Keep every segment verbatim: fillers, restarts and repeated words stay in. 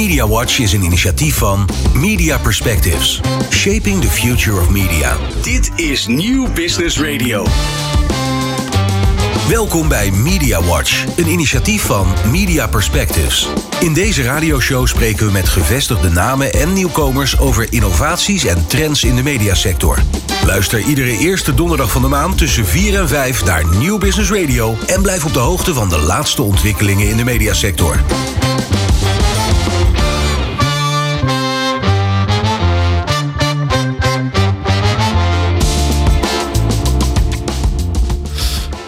MediaWatch is een initiatief van Media Perspectives. Shaping the Future of Media. Dit is New Business Radio. Welkom bij MediaWatch, een initiatief van Media Perspectives. In deze radioshow spreken we met gevestigde namen en nieuwkomers over innovaties en trends in de mediasector. Luister iedere eerste donderdag van de maand tussen vier en vijf naar New Business Radio en blijf op de hoogte van de laatste ontwikkelingen in de mediasector.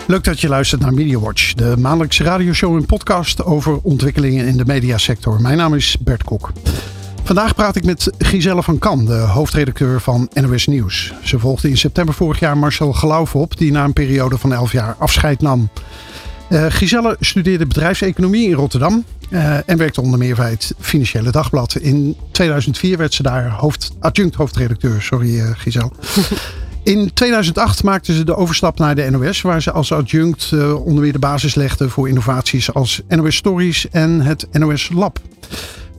Leuk dat je luistert naar MediaWatch, de maandelijkse radioshow en podcast over ontwikkelingen in de mediasector. Mijn naam is Bert Kok. Vandaag praat ik met Giselle van Cann, de hoofdredacteur van N O S Nieuws. Ze volgde in september vorig jaar Marcel Galave op, die na een periode van elf jaar afscheid nam. Uh, Giselle studeerde bedrijfseconomie in Rotterdam uh, en werkte onder meer bij het Financiële Dagblad. In tweeduizend vier werd ze daar hoofd, adjunct hoofdredacteur, sorry uh, Giselle. In tweeduizend acht maakte ze de overstap naar de N O S, waar ze als adjunct uh, onder meer de basis legde voor innovaties als N O S Stories en het N O S Lab.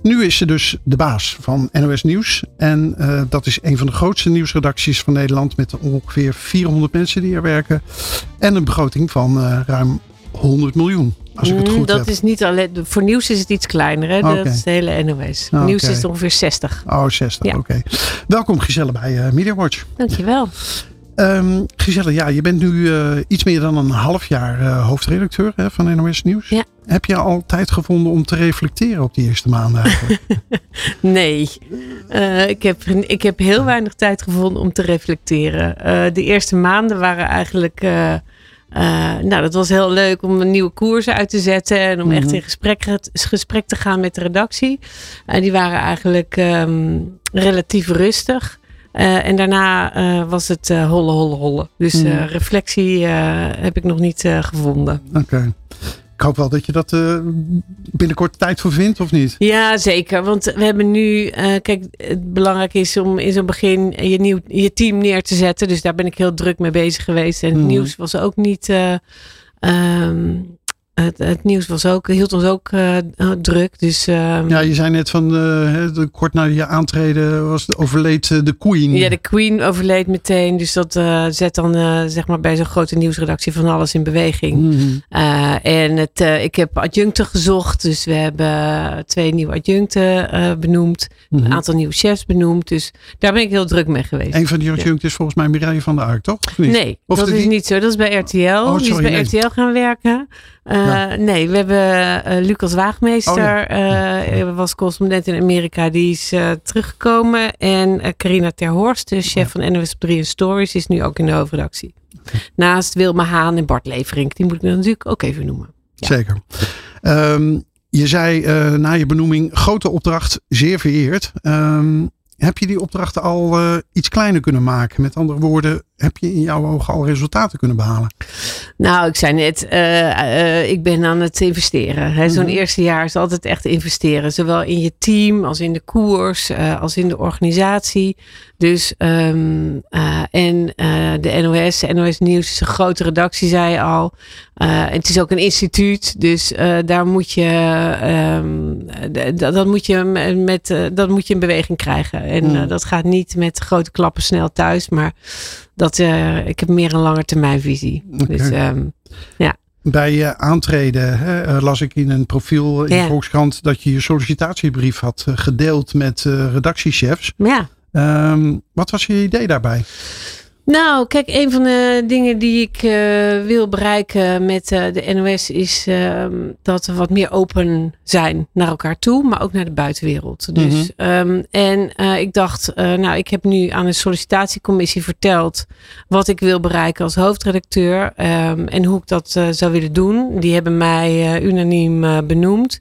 Nu is ze dus de baas van N O S Nieuws en uh, dat is een van de grootste nieuwsredacties van Nederland met ongeveer vierhonderd mensen die er werken en een begroting van uh, ruim honderd miljoen. Als ik het goed dat heb. Is niet alleen, voor nieuws is het iets kleiner. Hè? Okay. Dat is de hele N O S. Okay. Nieuws is het ongeveer zestig. Oh, zestig, ja. Oké. Okay. Welkom Giselle bij uh, MediaWatch. Dankjewel. Um, Giselle, ja, je bent nu uh, iets meer dan een half jaar uh, hoofdredacteur hè, van N O S Nieuws. Ja. Heb je al tijd gevonden om te reflecteren op die eerste maanden eigenlijk? Nee, uh, ik, heb, ik heb heel weinig tijd gevonden om te reflecteren. Uh, de eerste maanden waren eigenlijk... Uh, Uh, nou, dat was heel leuk om een nieuwe koers uit te zetten. En om mm-hmm. echt in gesprek, gesprek te gaan met de redactie. En uh, die waren eigenlijk um, relatief rustig. Uh, en daarna uh, was het uh, holle, holle, holle. Dus mm. uh, reflectie uh, heb ik nog niet uh, gevonden. Oké. Okay. Ik hoop wel dat je dat uh, binnenkort tijd voor vindt, of niet? Ja, zeker. Want we hebben nu... Uh, kijk, het belangrijk is om in zo'n begin je, nieuw, je team neer te zetten. Dus daar ben ik heel druk mee bezig geweest. En het mm. nieuws was ook niet... Uh, um, Het, het nieuws was ook, hield ons ook uh, druk. Dus, uh, ja, je zei net van uh, kort na je aantreden was de, overleed uh, de Queen. Ja, de Queen overleed meteen. Dus dat uh, zet dan uh, zeg maar bij zo'n grote nieuwsredactie van alles in beweging. Mm-hmm. Uh, en het, uh, ik heb adjuncten gezocht. Dus we hebben twee nieuwe adjuncten uh, benoemd. Mm-hmm. Een aantal nieuwe chefs benoemd. Dus daar ben ik heel druk mee geweest. Een van die adjuncten ja. is volgens mij Mireille van der Ark, toch? Of niet? Nee, of dat is die... niet zo. Dat is bij R T L. Oh, sorry, die is bij nee. R T L gaan werken. Uh, ja. Nee, we hebben uh, Lucas Waagmeester, oh, ja. uh, was correspondent in Amerika, die is uh, teruggekomen. En uh, Carina Terhorst, de chef ja. van N O S Op drie en Stories, is nu ook in de hoofdredactie. Okay. Naast Wilma Haan en Bart Leverink, die moet ik natuurlijk ook even noemen. Ja. Zeker. Um, je zei uh, na je benoeming, grote opdracht, zeer vereerd. Um, heb je die opdrachten al uh, iets kleiner kunnen maken? Met andere woorden, heb je in jouw ogen al resultaten kunnen behalen? Nou, ik zei net, uh, uh, ik ben aan het investeren. Hè. Zo'n mm-hmm. eerste jaar is altijd echt investeren. Zowel in je team, als in de koers, uh, als in de organisatie. Dus, um, uh, en uh, de N O S, N O S Nieuws is een grote redactie, zei je al. Uh, het is ook een instituut, dus uh, daar moet je, um, d- dat, moet je met, uh, dat moet je in beweging krijgen. En mm. uh, dat gaat niet met grote klappen snel thuis, maar... Dat, uh, ik heb meer een langetermijnvisie. Okay. Dus, um, ja. Bij je uh, aantreden hè, las ik in een profiel in ja. de Volkskrant dat je je sollicitatiebrief had uh, gedeeld met uh, redactiechefs. Ja. Um, wat was je idee daarbij? Nou, kijk, een van de dingen die ik uh, wil bereiken met uh, de N O S is uh, dat we wat meer open zijn naar elkaar toe, maar ook naar de buitenwereld. Dus, mm-hmm. um, en uh, ik dacht, uh, nou, ik heb nu aan een sollicitatiecommissie verteld wat ik wil bereiken als hoofdredacteur um, en hoe ik dat uh, zou willen doen. Die hebben mij uh, unaniem uh, benoemd.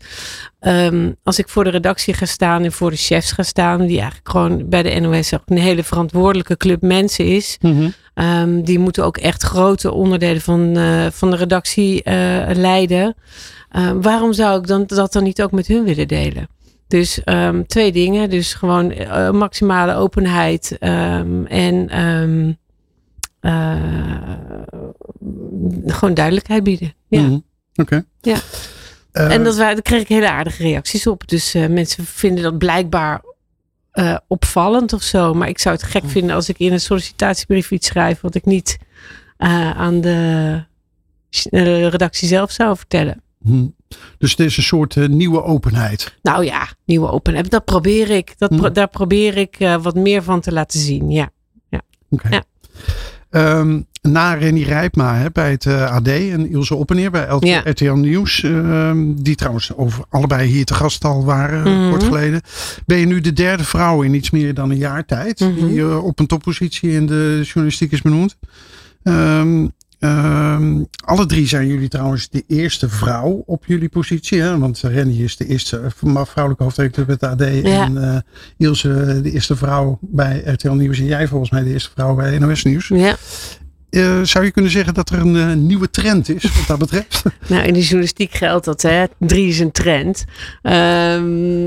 Um, als ik voor de redactie ga staan en voor de chefs ga staan, die eigenlijk gewoon bij de N O S ook een hele verantwoordelijke club mensen is. Mm-hmm. Um, die moeten ook echt grote onderdelen van, uh, van de redactie uh, leiden. Um, waarom zou ik dan, dat dan niet ook met hun willen delen? Dus um, twee dingen. Dus gewoon uh, maximale openheid um, en um, uh, gewoon duidelijkheid bieden. Ja. Mm-hmm. Oké. Okay. Ja. Uh, en dat, daar kreeg ik hele aardige reacties op. Dus uh, mensen vinden dat blijkbaar uh, opvallend of zo. Maar ik zou het gek vinden als ik in een sollicitatiebrief iets schrijf wat ik niet uh, aan de uh, redactie zelf zou vertellen. Hmm. Dus het is een soort uh, nieuwe openheid. Nou ja, nieuwe openheid. Dat probeer ik. Dat pro- hmm. Daar probeer ik uh, wat meer van te laten zien. Ja. ja. Oké. Okay. Ja. Um, na Rennie Rijpma hè, bij het uh, A D en Ilse Oppeneer bij L- ja. R T L Nieuws. Uh, die trouwens over allebei hier te gast al waren mm-hmm. kort geleden. Ben je nu de derde vrouw in iets meer dan een jaar tijd. Mm-hmm. Die uh, op een toppositie in de journalistiek is benoemd. Um, um, alle drie zijn jullie trouwens de eerste vrouw op jullie positie. Hè? Want Rennie is de eerste vrouwelijke hoofdredacteur bij het A D. Ja. En uh, Ilse de eerste vrouw bij R T L Nieuws. En jij volgens mij de eerste vrouw bij N O S Nieuws. Ja. Uh, zou je kunnen zeggen dat er een uh, nieuwe trend is wat dat betreft? Nou, in de journalistiek geldt dat, hè. Drie is een trend. Um,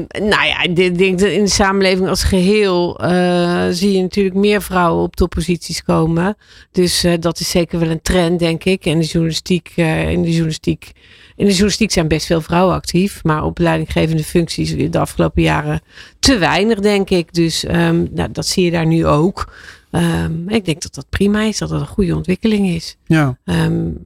nou ja, ik denk dat in de samenleving als geheel uh, zie je natuurlijk meer vrouwen op topposities komen. Dus uh, dat is zeker wel een trend, denk ik. En de journalistiek, uh, in de journalistiek, in de journalistiek zijn best veel vrouwen actief. Maar op leidinggevende functies de afgelopen jaren te weinig, denk ik. Dus um, nou, dat zie je daar nu ook. Um, ik denk dat dat prima is, dat dat een goede ontwikkeling is. Ja. Um,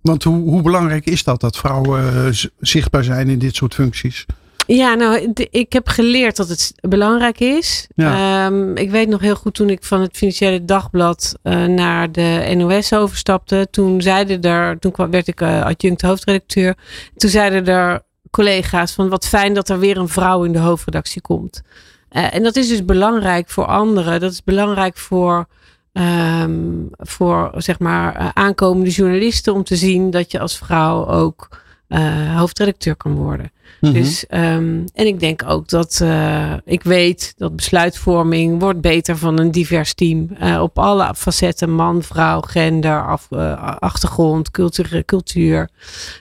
Want hoe, hoe belangrijk is dat, dat vrouwen z- zichtbaar zijn in dit soort functies? Ja, nou, d- ik heb geleerd dat het belangrijk is. Ja. Um, ik weet nog heel goed toen ik van het Financiële Dagblad uh, naar de N O S overstapte. Toen zeiden er, toen kwam, werd ik uh, adjunct hoofdredacteur. Toen zeiden er collega's van wat fijn dat er weer een vrouw in de hoofdredactie komt. Uh, en dat is dus belangrijk voor anderen. Dat is belangrijk voor, um, voor zeg maar, uh, aankomende journalisten om te zien dat je als vrouw ook uh, hoofdredacteur kan worden. Mm-hmm. Dus, um, en ik denk ook dat uh, ik weet dat besluitvorming wordt beter van een divers team. Uh, op alle facetten, man, vrouw, gender, af, uh, achtergrond, cultuur, cultuur.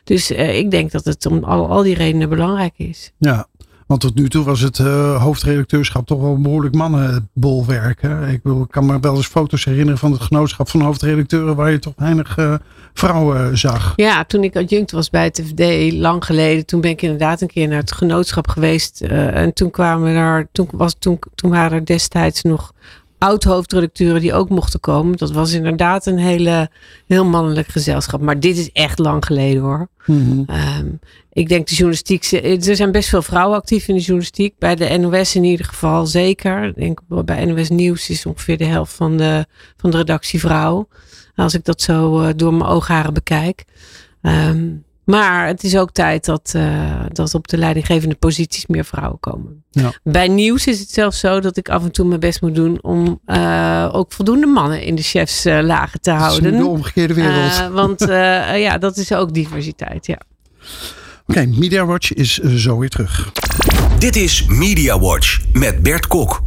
Dus uh, ik denk dat het om al, al die redenen belangrijk is. Ja. Want tot nu toe was het uh, hoofdredacteurschap toch wel een behoorlijk mannenbolwerk. Hè? Ik, wil, ik kan me wel eens foto's herinneren van het genootschap van hoofdredacteuren waar je toch weinig uh, vrouwen zag. Ja, toen ik adjunct was bij het F D, lang geleden, toen ben ik inderdaad een keer naar het genootschap geweest. Uh, en toen kwamen er, toen, was, toen, toen waren er destijds nog oud-hoofdredacteuren die ook mochten komen. Dat was inderdaad een hele, heel mannelijk gezelschap. Maar dit is echt lang geleden hoor. Mm-hmm. Um, ik denk de journalistiek... Er zijn best veel vrouwen actief in de journalistiek. Bij de N O S in ieder geval zeker. Ik denk, bij N O S Nieuws is ongeveer de helft van de, van de redactie vrouw. Als ik dat zo uh, door mijn oogharen bekijk. Um, maar het is ook tijd dat, uh, dat op de leidinggevende posities meer vrouwen komen. Ja. Bij nieuws is het zelfs zo dat ik af en toe mijn best moet doen om uh, ook voldoende mannen in de chefslagen te houden. Dat is de omgekeerde wereld. Uh, want uh, ja, dat is ook diversiteit. Ja. Oké, okay, MediaWatch is zo weer terug. Dit is MediaWatch met Bert Kok.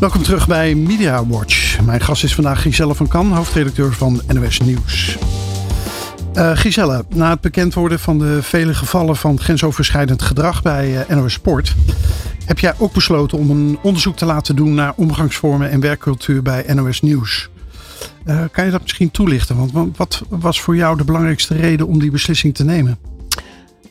Welkom terug bij MediaWatch. Mijn gast is vandaag Giselle van Cann, hoofdredacteur van N O S Nieuws. Uh, Giselle, na het bekend worden van de vele gevallen van grensoverschrijdend gedrag bij uh, N O S Sport, heb jij ook besloten om een onderzoek te laten doen naar omgangsvormen en werkcultuur bij N O S Nieuws. Uh, kan je dat misschien toelichten? Want wat was voor jou de belangrijkste reden om die beslissing te nemen?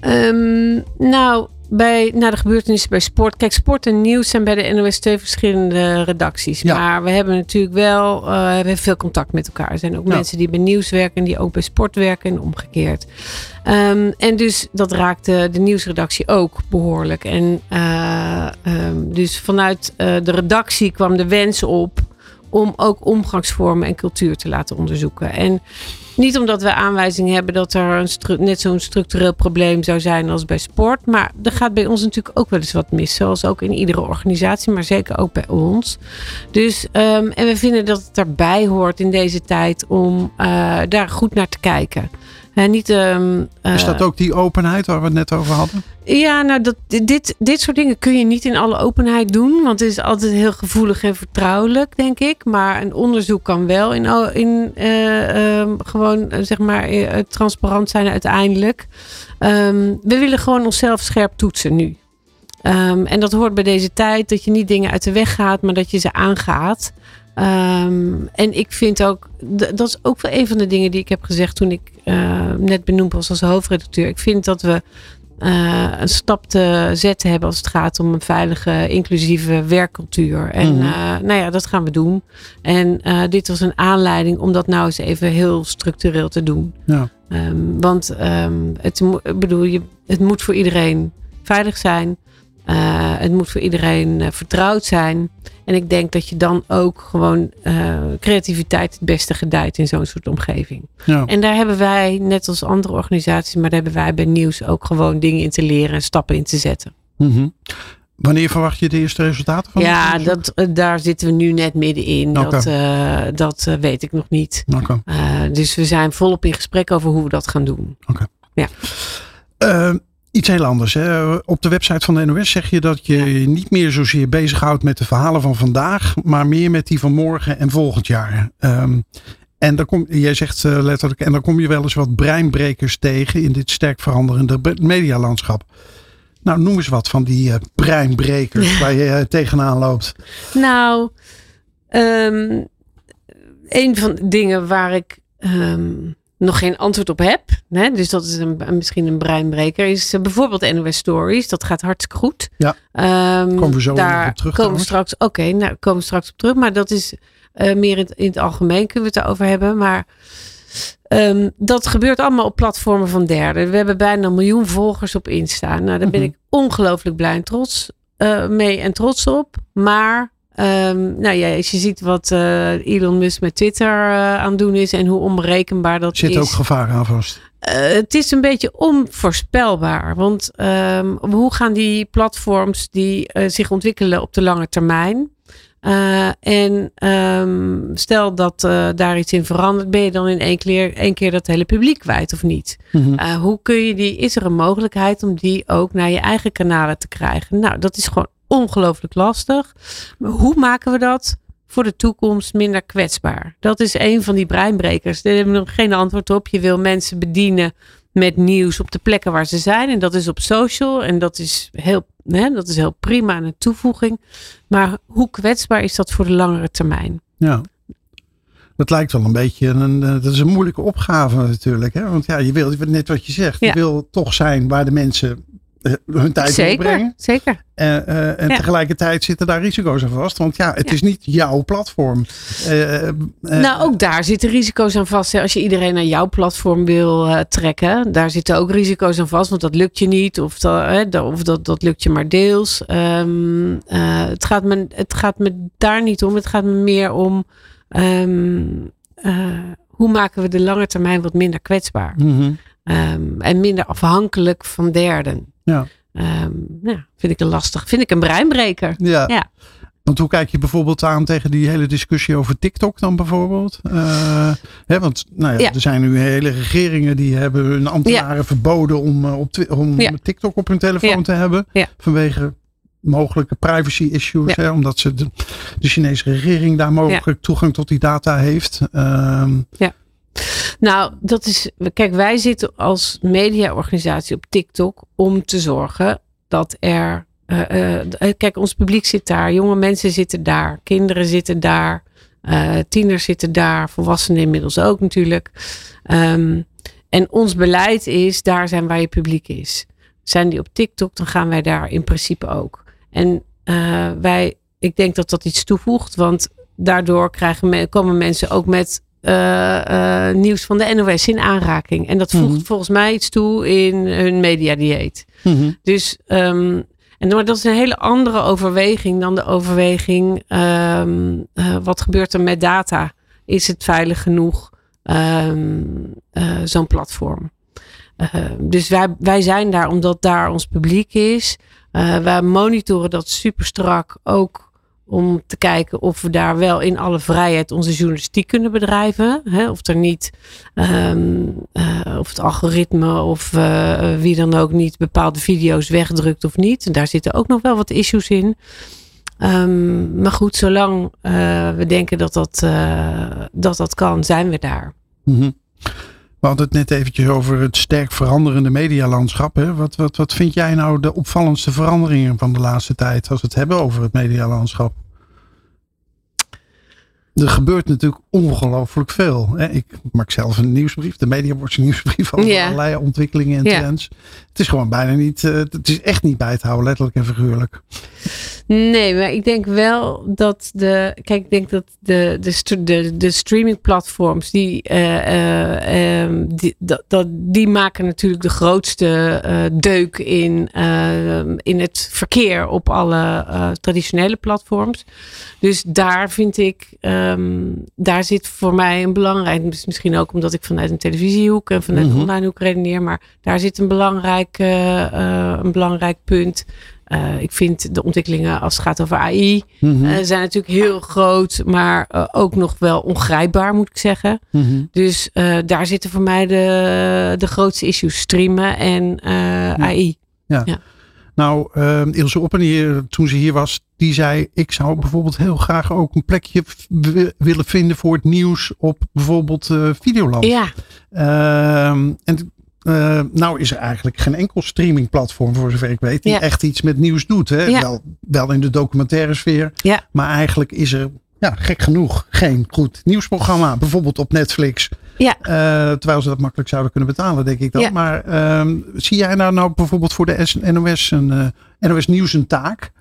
Um, nou... Bij, na de gebeurtenissen bij sport. Kijk, sport en nieuws zijn bij de N O S twee verschillende redacties. Ja. Maar we hebben natuurlijk wel uh, we hebben veel contact met elkaar. Er zijn ook ja. mensen die bij nieuws werken en die ook bij sport werken en omgekeerd. Um, en dus dat raakte de nieuwsredactie ook behoorlijk. En uh, um, dus vanuit uh, de redactie kwam de wens op om ook omgangsvormen en cultuur te laten onderzoeken. En niet omdat we aanwijzingen hebben dat er een stru- net zo'n structureel probleem zou zijn als bij sport. Maar er gaat bij ons natuurlijk ook wel eens wat mis. Zoals ook in iedere organisatie, maar zeker ook bij ons. Dus, um, en we vinden dat het daarbij hoort in deze tijd om uh, daar goed naar te kijken. En niet, um, uh, is dat ook die openheid waar we het net over hadden? Ja, nou dat, dit, dit soort dingen kun je niet in alle openheid doen. Want het is altijd heel gevoelig en vertrouwelijk, denk ik. Maar een onderzoek kan wel in, in uh, um, gewoon uh, zeg maar uh, transparant zijn uiteindelijk. Um, we willen gewoon onszelf scherp toetsen nu. Um, en dat hoort bij deze tijd. Dat je niet dingen uit de weg gaat, maar dat je ze aangaat. Um, en ik vind ook, dat is ook wel een van de dingen die ik heb gezegd toen ik uh, net benoemd was als hoofdredacteur. Ik vind dat we uh, een stap te zetten hebben als het gaat om een veilige, inclusieve werkcultuur. En mm-hmm. uh, nou ja, dat gaan we doen. En uh, dit was een aanleiding om dat nou eens even heel structureel te doen. Ja. Um, want um, het, bedoel, je, het moet voor iedereen veilig zijn. Uh, het moet voor iedereen uh, vertrouwd zijn. En ik denk dat je dan ook gewoon uh, creativiteit het beste gedijt in zo'n soort omgeving. Ja. En daar hebben wij, net als andere organisaties, maar daar hebben wij bij Nieuws ook gewoon dingen in te leren en stappen in te zetten. Mm-hmm. Wanneer verwacht je de eerste resultaten van? Ja, dat, uh, daar zitten we nu net middenin. Okay. Dat, uh, dat uh, weet ik nog niet. Okay. Uh, dus we zijn volop in gesprek over hoe we dat gaan doen. Okay. Ja. Uh, Iets heel anders. Hè? Op de website van de N O S zeg je dat je je niet meer zozeer bezighoudt met de verhalen van vandaag, maar meer met die van morgen en volgend jaar. Um, en dan kom, jij zegt uh, letterlijk, en dan kom je wel eens wat breinbrekers tegen in dit sterk veranderende medialandschap. Nou, noem eens wat van die uh, breinbrekers waar je uh, tegenaan loopt. Nou, um, een van de dingen waar ik Um, nog geen antwoord op heb. Hè? Dus dat is een, misschien een breinbreker. Is uh, bijvoorbeeld N O S Stories. Dat gaat hartstikke goed. Ja, um, komen we zo daar op terug. Komen we straks, Oké, okay, nou, komen we straks op terug. Maar dat is uh, meer in, in het algemeen. Kunnen we het over hebben. Maar um, dat gebeurt allemaal op platformen van derden. We hebben bijna een miljoen volgers op Insta. Nou, daar mm-hmm. ben ik ongelooflijk blij en trots uh, mee en trots op. Maar Um, nou ja, als je ziet wat uh, Elon Musk met Twitter uh, aan het doen is en hoe onberekenbaar dat is. Er zit ook gevaar aan vast. Uh, het is een beetje onvoorspelbaar. Want um, hoe gaan die platforms die uh, zich ontwikkelen op de lange termijn? Uh, en um, stel dat uh, daar iets in verandert, ben je dan in één keer, één keer dat hele publiek kwijt of niet? Mm-hmm. Uh, hoe kun je die? Is er een mogelijkheid om die ook naar je eigen kanalen te krijgen? Nou, dat is gewoon ongelooflijk lastig. Maar hoe maken we dat voor de toekomst minder kwetsbaar? Dat is een van die breinbrekers. Daar hebben we nog geen antwoord op. Je wil mensen bedienen met nieuws op de plekken waar ze zijn. En dat is op social. En dat is heel, hè, dat is heel prima aan een toevoeging. Maar hoe kwetsbaar is dat voor de langere termijn? Ja. Dat lijkt wel een beetje een, dat is een moeilijke opgave natuurlijk. Hè? Want ja, je wil, net wat je zegt, ja. je wil toch zijn waar de mensen hun tijd doorbrengen. Zeker. En, uh, en ja. tegelijkertijd zitten daar risico's aan vast. Want ja, het ja. is niet jouw platform. Uh, uh, nou, ook daar zitten risico's aan vast. Hè. Als je iedereen naar jouw platform wil uh, trekken, daar zitten ook risico's aan vast. Want dat lukt je niet. Of, dat, hè, of dat, dat lukt je maar deels. Um, uh, het, gaat me, het gaat me daar niet om. Het gaat me meer om um, uh, hoe maken we de lange termijn wat minder kwetsbaar. Mm-hmm. Um, en minder afhankelijk van derden. Ja. Um, ja, vind ik een lastig. Vind ik een breinbreker. Ja. ja. Want hoe kijk je bijvoorbeeld aan tegen die hele discussie over TikTok dan bijvoorbeeld? Uh, hè, want nou ja, ja. er zijn nu hele regeringen die hebben hun ambtenaren ja. verboden om, uh, op, om ja. TikTok op hun telefoon ja. te hebben. Ja. Vanwege mogelijke privacy issues. Ja. Hè, omdat ze de, de Chinese regering daar mogelijk ja. toegang tot die data heeft. Um, ja. Nou, dat is. Kijk, wij zitten als mediaorganisatie op TikTok om te zorgen dat er. Uh, uh, kijk, ons publiek zit daar, jonge mensen zitten daar, kinderen zitten daar, uh, tieners zitten daar, volwassenen inmiddels ook natuurlijk. Um, en ons beleid is, daar zijn waar je publiek is. Zijn die op TikTok, dan gaan wij daar in principe ook. En uh, wij, ik denk dat dat iets toevoegt, want daardoor krijgen me, komen mensen ook met Uh, uh, nieuws van de N O S in aanraking. En dat voegt mm-hmm. volgens mij iets toe in hun mediadieet. Mm-hmm. Dus um, en, maar dat is een hele andere overweging dan de overweging um, uh, wat gebeurt er met data? Is het veilig genoeg? Um, uh, zo'n platform. Uh, dus wij, wij zijn daar omdat daar ons publiek is. Uh, wij monitoren dat super strak ook om te kijken of we daar wel in alle vrijheid onze journalistiek kunnen bedrijven. Hè? Of er niet, um, uh, of het algoritme of uh, wie dan ook niet bepaalde video's wegdrukt of niet. En daar zitten ook nog wel wat issues in. Um, maar goed, zolang uh, we denken dat dat, uh, dat dat kan, zijn we daar. Mm-hmm. We hadden het net eventjes over het sterk veranderende medialandschap. Hè? Wat, wat, wat vind jij nou de opvallendste veranderingen van de laatste tijd als we het hebben over het medialandschap? Er gebeurt natuurlijk ongelooflijk veel. Hè? Ik maak zelf een nieuwsbrief, de MediaWatch nieuwsbrief, over yeah. allerlei ontwikkelingen en yeah. trends. Het is gewoon bijna niet, uh, het is echt niet bij te houden, letterlijk en figuurlijk. Nee, maar ik denk wel dat de, kijk, ik denk dat de, de, de, de streamingplatforms, die, uh, uh, die, dat, dat, die maken natuurlijk de grootste uh, deuk in, uh, in het verkeer op alle uh, traditionele platforms. Dus daar vind ik, um, daar zit voor mij een belangrijk, misschien ook omdat ik vanuit een televisiehoek en vanuit mm-hmm. een online hoek redeneer, maar daar zit een belangrijk, uh, uh, een belangrijk punt. Uh, ik vind de ontwikkelingen als het gaat over A I mm-hmm. uh, zijn natuurlijk heel groot, maar uh, ook nog wel ongrijpbaar, moet ik zeggen. Mm-hmm. Dus uh, daar zitten voor mij de, de grootste issues, streamen en uh, ja. A I. Ja. Ja. Nou, uh, Ilse Oppeneer, toen ze hier was, die zei, ik zou bijvoorbeeld heel graag ook een plekje w- willen vinden voor het nieuws op bijvoorbeeld uh, Videoland. Ja. Uh, en Uh, nou is er eigenlijk geen enkel streamingplatform, voor zover ik weet, die ja. echt iets met nieuws doet. Hè? Ja. Wel, wel in de documentaire sfeer. Ja. Maar eigenlijk is er, ja, gek genoeg, geen goed nieuwsprogramma. Bijvoorbeeld op Netflix. Ja. Uh, terwijl ze dat makkelijk zouden kunnen betalen, denk ik dan. Ja. Maar um, zie jij nou, nou bijvoorbeeld voor de N O S een... Uh, N O S Nieuws een taak?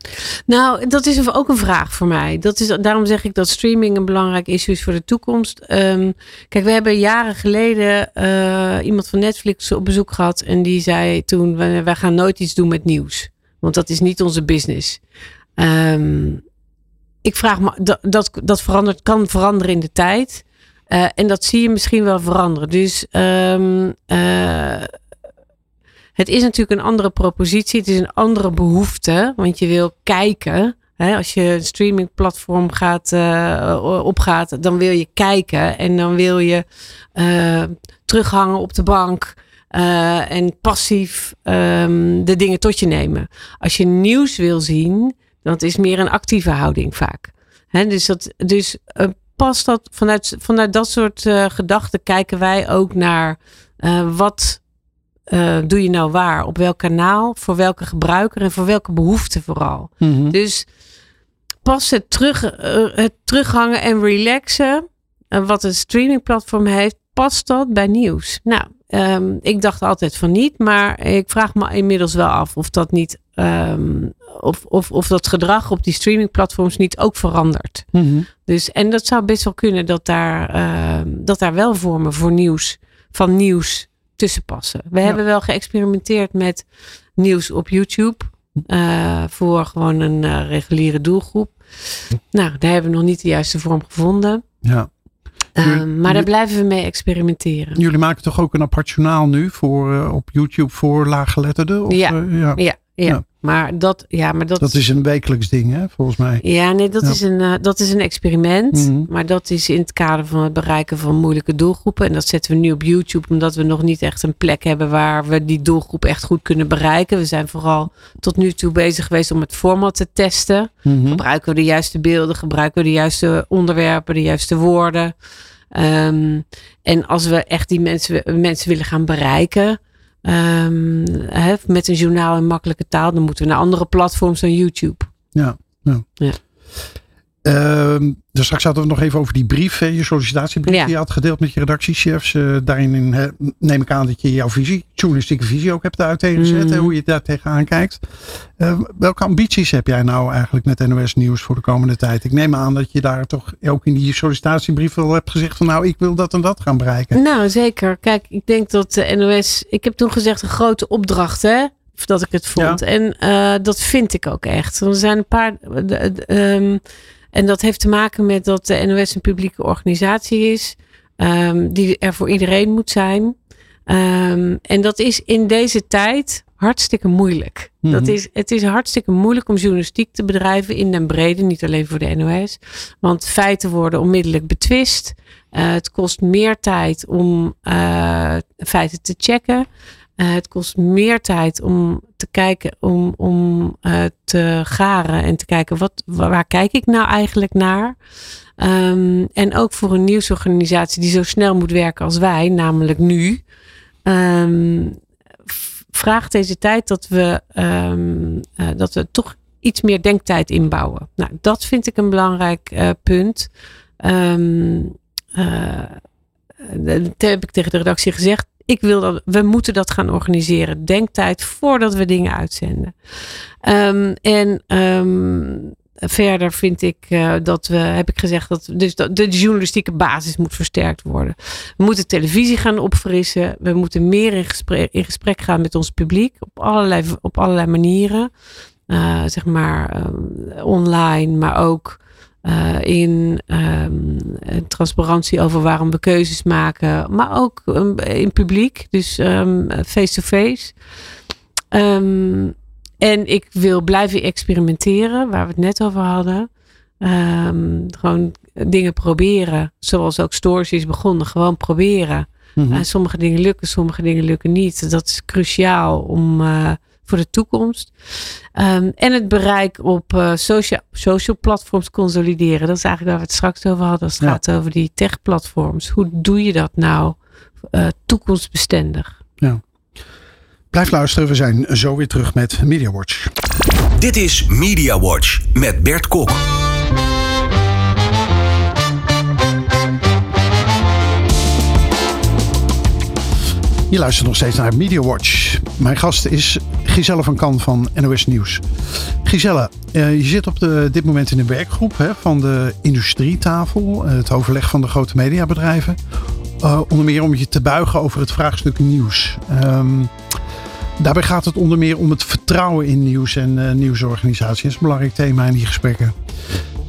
Nou, dat is ook een vraag voor mij. Dat is, daarom zeg ik dat streaming een belangrijk issue is voor de toekomst. Um, kijk, we hebben jaren geleden uh, iemand van Netflix op bezoek gehad. En die zei toen, wij, wij gaan nooit iets doen met nieuws. Want dat is niet onze business. Um, ik vraag me, dat, dat, dat verandert, kan veranderen in de tijd. Uh, en dat zie je misschien wel veranderen. Dus... Um, uh, Het is natuurlijk een andere propositie. Het is een andere behoefte. Want je wil kijken. Hè? Als je een streamingplatform gaat, uh, opgaat. Dan wil je kijken. En dan wil je uh, terughangen op de bank. Uh, en passief um, de dingen tot je nemen. Als je nieuws wil zien. Dan is meer een actieve houding vaak. Hè? Dus, dat, dus uh, past dat. Vanuit, vanuit dat soort uh, gedachten kijken wij ook naar uh, wat... Uh, doe je nou waar? Op welk kanaal? Voor welke gebruiker? En voor welke behoefte vooral? Mm-hmm. Dus pas het, terug, uh, het terughangen en relaxen. Uh, wat een streamingplatform heeft. Past dat bij nieuws? Nou, um, ik dacht altijd van niet. Maar ik vraag me inmiddels wel af. Of dat niet... Um, of, of, of dat gedrag op die streamingplatforms niet ook verandert. Mm-hmm. Dus, en dat zou best wel kunnen. Dat daar, uh, dat daar wel vormen voor nieuws. Van nieuws... tussenpassen. We ja. hebben wel geëxperimenteerd met nieuws op YouTube. Uh, voor gewoon een uh, reguliere doelgroep. Nou, daar hebben we nog niet de juiste vorm gevonden. Ja. Uh, jullie, maar daar jullie, blijven we mee experimenteren. Jullie maken toch ook een apart journaal nu voor, uh, op YouTube voor laaggeletterden? Of, ja. Uh, ja. Ja, ja. ja. Maar dat, ja, maar dat, dat is een wekelijks ding, hè, volgens mij. Ja, nee, dat, ja. Is, een, uh, dat is een experiment. Mm-hmm. Maar dat is in het kader van het bereiken van moeilijke doelgroepen. En dat zetten we nu op YouTube, omdat we nog niet echt een plek hebben waar we die doelgroep echt goed kunnen bereiken. We zijn vooral tot nu toe bezig geweest om het format te testen. Mm-hmm. Gebruiken we de juiste beelden? Gebruiken we de juiste onderwerpen? De juiste woorden? Um, en als we echt die mensen, mensen willen gaan bereiken... Um, he, met een journaal in makkelijke taal, dan moeten we naar andere platforms dan YouTube. Ja, ja. ja. Um, dus straks hadden we nog even over die brief, he, je sollicitatiebrief ja. die je had gedeeld met je redactiechefs. Uh, daarin he, neem ik aan dat je jouw visie, journalistieke visie ook hebt uiteengezet, mm. hoe je daar tegenaan kijkt. Uh, welke ambities heb jij nou eigenlijk met N O S Nieuws voor de komende tijd? Ik neem aan dat je daar toch ook in die sollicitatiebrief wel hebt gezegd van nou, ik wil dat en dat gaan bereiken. Nou, zeker. Kijk, ik denk dat de N O S, ik heb toen gezegd een grote opdracht, hè? Of dat ik het vond. Ja. En uh, dat vind ik ook echt. Er zijn een paar... De, de, de, um, en dat heeft te maken met dat de N O S een publieke organisatie is. Um, die er voor iedereen moet zijn. Um, en dat is in deze tijd hartstikke moeilijk. Mm-hmm. Dat is, het is hartstikke moeilijk om journalistiek te bedrijven in den brede. Niet alleen voor de N O S. Want feiten worden onmiddellijk betwist. Uh, het kost meer tijd om uh, feiten te checken. Uh, het kost meer tijd om te kijken, om, om uh, te garen en te kijken wat, waar kijk ik nou eigenlijk naar. Um, en ook voor een nieuwsorganisatie die zo snel moet werken als wij, namelijk nu, um, vraagt deze tijd dat we, um, uh, dat we toch iets meer denktijd inbouwen. Nou, dat vind ik een belangrijk uh, punt. Um, uh, dat heb ik tegen de redactie gezegd. Ik wil dat, we moeten dat gaan organiseren. Denktijd voordat we dingen uitzenden. Um, en um, verder vind ik uh, dat we, heb ik gezegd, dat, dus dat de journalistieke basis moet versterkt worden. We moeten televisie gaan opfrissen. We moeten meer in gesprek, in gesprek gaan met ons publiek op allerlei, op allerlei manieren. Uh, zeg maar um, online, maar ook Uh, in um, transparantie over waarom we keuzes maken. Maar ook um, in publiek. Dus um, face-to-face. Um, en ik wil blijven experimenteren. Waar we het net over hadden. Um, gewoon dingen proberen. Zoals ook Stories is begonnen. Gewoon proberen. Mm-hmm. uh, sommige dingen lukken, sommige dingen lukken niet. Dat is cruciaal om... Uh, voor de toekomst. Um, en het bereik op uh, social, social platforms consolideren. Dat is eigenlijk waar we het straks over hadden. Als het ja. gaat over die tech platforms. Hoe doe je dat nou uh, toekomstbestendig? Ja. Blijf luisteren. We zijn zo weer terug met MediaWatch. Dit is MediaWatch met Bert Kok. Je luistert nog steeds naar MediaWatch. Mijn gast is Giselle van Cann van N O S Nieuws. Giselle, uh, je zit op de, dit moment in de werkgroep hè, van de industrietafel. Uh, het overleg van de grote mediabedrijven. Uh, onder meer om je te buigen over het vraagstuk nieuws. Um, daarbij gaat het onder meer om het vertrouwen in nieuws en uh, nieuwsorganisaties. Dat is een belangrijk thema in die gesprekken.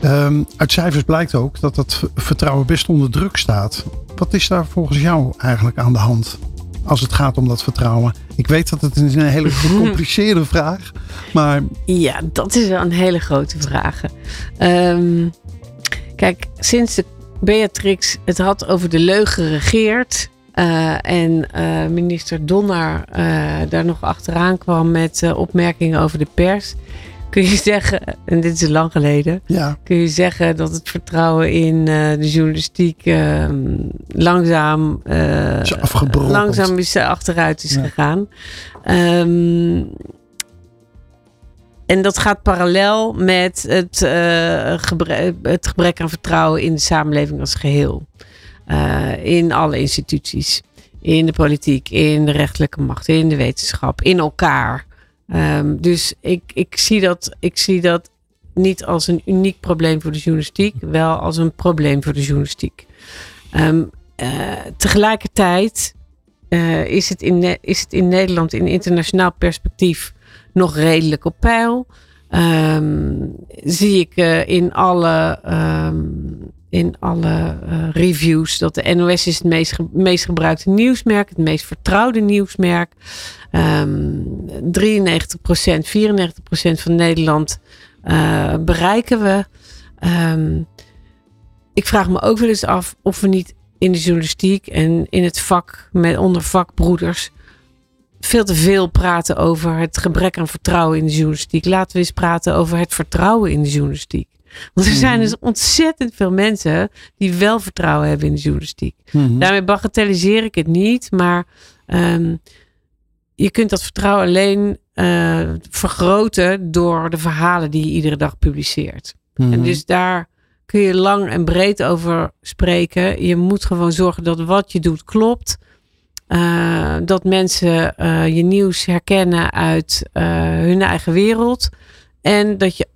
Um, uit cijfers blijkt ook dat dat vertrouwen best onder druk staat. Wat is daar volgens jou eigenlijk aan de hand? Als het gaat om dat vertrouwen. Ik weet dat het een hele gecompliceerde vraag. Maar... Ja, dat is wel een hele grote vraag. Um, kijk, sinds de Beatrix het had over de leugen regeert. Uh, en uh, minister Donner uh, daar nog achteraan kwam met uh, opmerkingen over de pers. Kun je zeggen, en dit is lang geleden. Ja. Kun je zeggen dat het vertrouwen in uh, de journalistiek uh, langzaam, uh, is langzaam is achteruit is ja. gegaan. Um, en dat gaat parallel met het, uh, gebrek, het gebrek aan vertrouwen in de samenleving als geheel. Uh, in alle instituties. In de politiek, in de rechterlijke macht, in de wetenschap, in elkaar. Um, dus ik, ik, zie dat, ik zie dat niet als een uniek probleem voor de journalistiek, wel als een probleem voor de journalistiek. Um, uh, tegelijkertijd uh, is, het in, is het in Nederland in internationaal perspectief nog redelijk op peil. Um, zie ik uh, in alle, um, in alle uh, reviews dat de N O S is het meest, meest gebruikte nieuwsmerk, het meest vertrouwde nieuwsmerk. Um, drieënnegentig procent, vierennegentig procent van Nederland uh, bereiken we. Um, ik vraag me ook wel eens af of we niet in de journalistiek en in het vak met onder vakbroeders veel te veel praten over het gebrek aan vertrouwen in de journalistiek. Laten we eens praten over het vertrouwen in de journalistiek. Want er zijn dus ontzettend veel mensen die wel vertrouwen hebben in de journalistiek. Mm-hmm. Daarmee bagatelliseer ik het niet, maar um, je kunt dat vertrouwen alleen uh, vergroten door de verhalen die je iedere dag publiceert. Mm-hmm. En dus daar kun je lang en breed over spreken. Je moet gewoon zorgen dat wat je doet klopt. Uh, dat mensen uh, je nieuws herkennen uit uh, hun eigen wereld. En dat je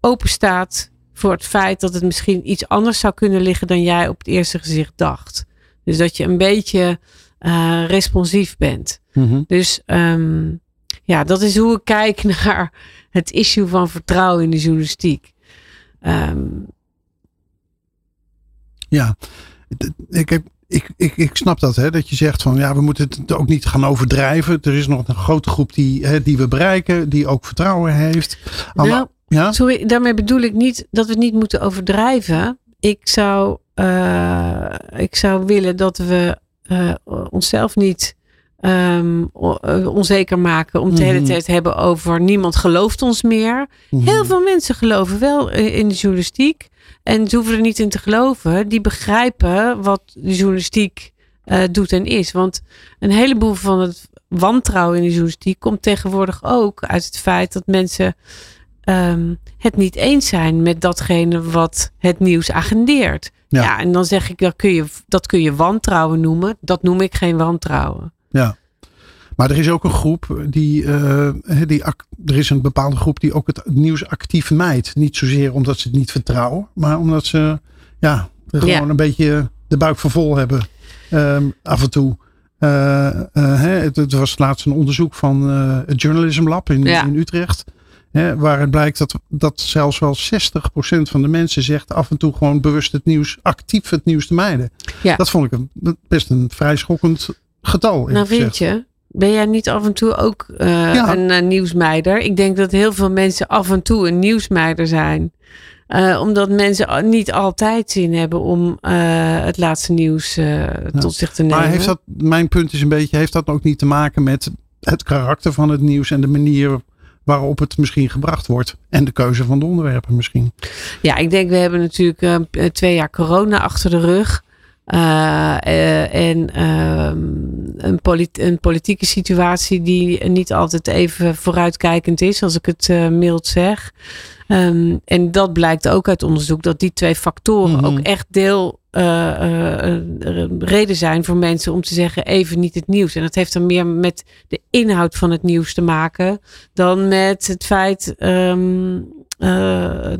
open staat voor het feit dat het misschien iets anders zou kunnen liggen dan jij op het eerste gezicht dacht. Dus dat je een beetje uh, responsief bent. Mm-hmm. Dus um, ja, dat is hoe ik kijk naar het issue van vertrouwen in de journalistiek. Um, ja, ik heb... Ik, ik, ik snap dat, hè, dat je zegt van ja, we moeten het ook niet gaan overdrijven. Er is nog een grote groep die, hè, die we bereiken, die ook vertrouwen heeft. Alla- nou, ja? sorry, daarmee bedoel ik niet dat we het niet moeten overdrijven. Ik zou, uh, ik zou willen dat we uh, onszelf niet Um, onzeker maken. Om de hele tijd te hebben over niemand gelooft ons meer. Mm-hmm. Heel veel mensen geloven wel in de journalistiek. En ze hoeven er niet in te geloven. Die begrijpen wat de journalistiek uh, doet en is. Want een heleboel van het wantrouwen in de journalistiek komt tegenwoordig ook uit het feit dat mensen um, het niet eens zijn met datgene wat het nieuws agendeert. Ja, ja, en dan zeg ik, dat kun je, dat kun je wantrouwen noemen. Dat noem ik geen wantrouwen. Ja, maar er is ook een groep die, uh, die er is een bepaalde groep die ook het nieuws actief mijdt. Niet zozeer omdat ze het niet vertrouwen, maar omdat ze ja, er gewoon ja. een beetje de buik voor vol hebben um, af en toe. Uh, uh, hè, het, het was laatst een onderzoek van uh, het Journalism Lab in, ja. in Utrecht. Hè, waaruit blijkt dat, dat zelfs wel zestig procent van de mensen zegt af en toe gewoon bewust het nieuws, actief het nieuws te mijden. Ja. Dat vond ik een, best een vrij schokkend getal. Nou vind je, ben jij niet af en toe ook uh, ja. een uh, nieuwsmijder? Ik denk dat heel veel mensen af en toe een nieuwsmijder zijn. Uh, omdat mensen niet altijd zin hebben om uh, het laatste nieuws uh, ja. tot zich te nemen. Maar heeft dat, mijn punt is een beetje, heeft dat ook niet te maken met het karakter van het nieuws en de manier waarop het misschien gebracht wordt. En de keuze van de onderwerpen misschien. Ja, ik denk we hebben natuurlijk uh, twee jaar corona achter de rug. Uh, uh, en uh, een, polit- een politieke situatie die niet altijd even vooruitkijkend is, als ik het uh, mild zeg. Um, en dat blijkt ook uit onderzoek, dat die twee factoren mm-hmm. ook echt deel uh, uh, uh, reden zijn voor mensen om te zeggen even niet het nieuws. En dat heeft dan meer met de inhoud van het nieuws te maken dan met het feit um, uh,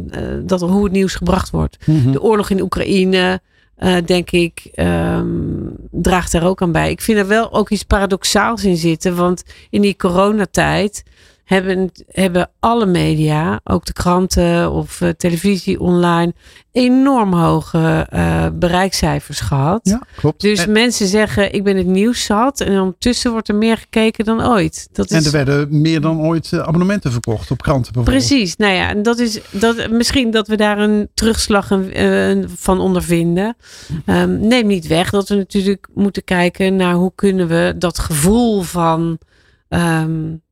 dat, hoe het nieuws gebracht wordt. Mm-hmm. De oorlog in Oekraïne, Uh, denk ik, um, draagt daar ook aan bij. Ik vind er wel ook iets paradoxaals in zitten. Want in die coronatijd hebben, hebben alle media, ook de kranten of uh, televisie online, enorm hoge uh, bereikcijfers gehad. Ja, klopt. Dus en mensen zeggen, ik ben het nieuws zat. En ondertussen wordt er meer gekeken dan ooit. Dat is... En er werden meer dan ooit abonnementen verkocht op kranten bijvoorbeeld. Precies. Nou ja, en dat is, dat, misschien dat we daar een terugslag uh, van ondervinden. Um, neem niet weg dat we natuurlijk moeten kijken naar hoe kunnen we dat gevoel van Um,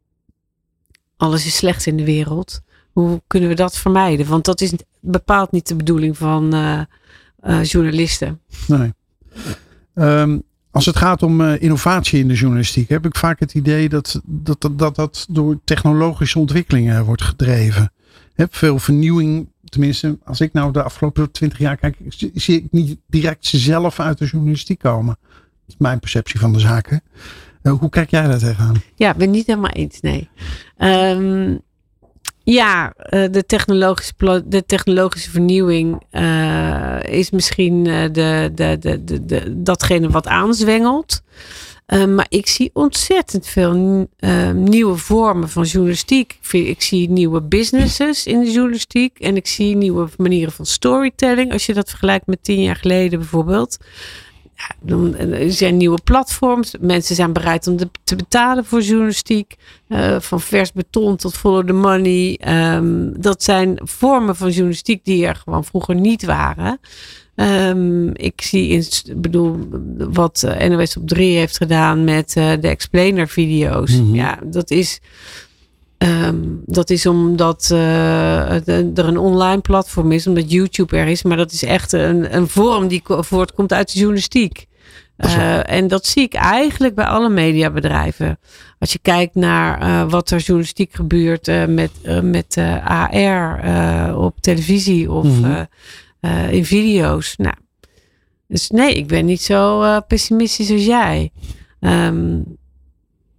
alles is slecht in de wereld. Hoe kunnen we dat vermijden? Want dat is bepaald niet de bedoeling van uh, uh, journalisten. Nee. Um, als het gaat om uh, innovatie in de journalistiek, heb ik vaak het idee dat dat, dat, dat, dat door technologische ontwikkelingen wordt gedreven. Heb veel vernieuwing, tenminste als ik nou de afgelopen twintig jaar kijk, zie ik niet direct zelf uit de journalistiek komen. Dat is mijn perceptie van de zaken. Hoe kijk jij daar tegenaan? Ja, ik ben niet helemaal eens, nee. Um, ja, de technologische, pla- de technologische vernieuwing uh, is misschien de, de, de, de, de, datgene wat aanzwengelt. Uh, maar ik zie ontzettend veel uh, nieuwe vormen van journalistiek. Ik, vind, ik zie nieuwe businesses in de journalistiek. En ik zie nieuwe manieren van storytelling. Als je dat vergelijkt met tien jaar geleden bijvoorbeeld. Ja, er zijn nieuwe platforms. Mensen zijn bereid om te betalen voor journalistiek. Uh, van vers beton tot follow the money. Um, dat zijn vormen van journalistiek die er gewoon vroeger niet waren. Um, ik zie, in, bedoel, wat N O S Op drie heeft gedaan met uh, de explainer video's. Mm-hmm. Ja, dat is... Um, dat is omdat uh, de, er een online platform is, omdat YouTube er is. Maar dat is echt een, een vorm die voortkomt uit de journalistiek. Uh, en dat zie ik eigenlijk bij alle mediabedrijven. Als je kijkt naar uh, wat er journalistiek gebeurt uh, met, uh, met uh, A R uh, op televisie of mm-hmm. uh, uh, in video's. Nou, dus nee, ik ben niet zo uh, pessimistisch als jij. Um,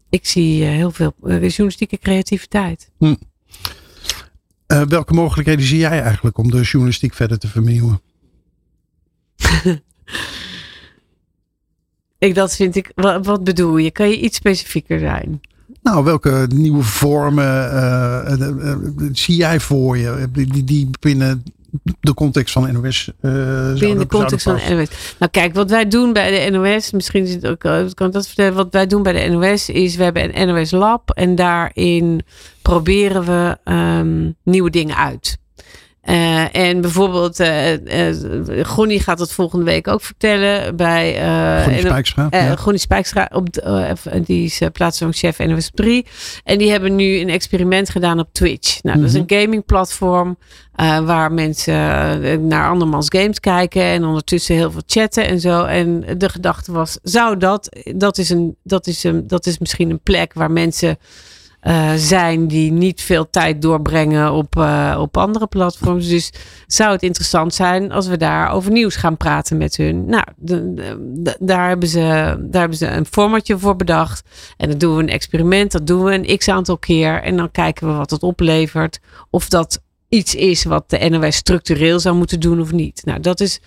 Ik zie heel veel journalistieke creativiteit. Hm. Uh, welke mogelijkheden zie jij eigenlijk om de journalistiek verder te vernieuwen? ik, dat vind ik, wat, wat bedoel je? Kan je iets specifieker zijn? Nou, welke nieuwe vormen uh, uh, uh, uh, zie jij voor je? Die, die binnen de context van N O S. Uh, binnen de context van N O S. Nou kijk, wat wij doen bij de N O S. Misschien zit ook, kan ik dat vertellen. Wat wij doen bij de N O S is, we hebben een N O S Lab. En daarin proberen we um, nieuwe dingen uit. Uh, en bijvoorbeeld uh, uh, Groeni gaat dat volgende week ook vertellen bij uh, Groeni Spijkstra. Uh, ja. Groeni Spijkstra op de, uh, die is uh, plaatselijke chef N O S Op drie. En die hebben nu een experiment gedaan op Twitch. Nou, mm-hmm. Dat is een gamingplatform uh, waar mensen uh, naar andermans games kijken en ondertussen heel veel chatten en zo. En de gedachte was: zou dat? Dat is een, dat is een, dat is misschien een plek waar mensen Uh, zijn die niet veel tijd doorbrengen op, uh, op andere platforms. Dus zou het interessant zijn als we daar over nieuws gaan praten met hun. Nou, de, de, de, daar, hebben ze, daar hebben ze een formatje voor bedacht. En dan doen we een experiment. Dat doen we een x-aantal keer. En dan kijken we wat het oplevert. Of dat iets is wat de N O S structureel zou moeten doen of niet. Nou, dat is...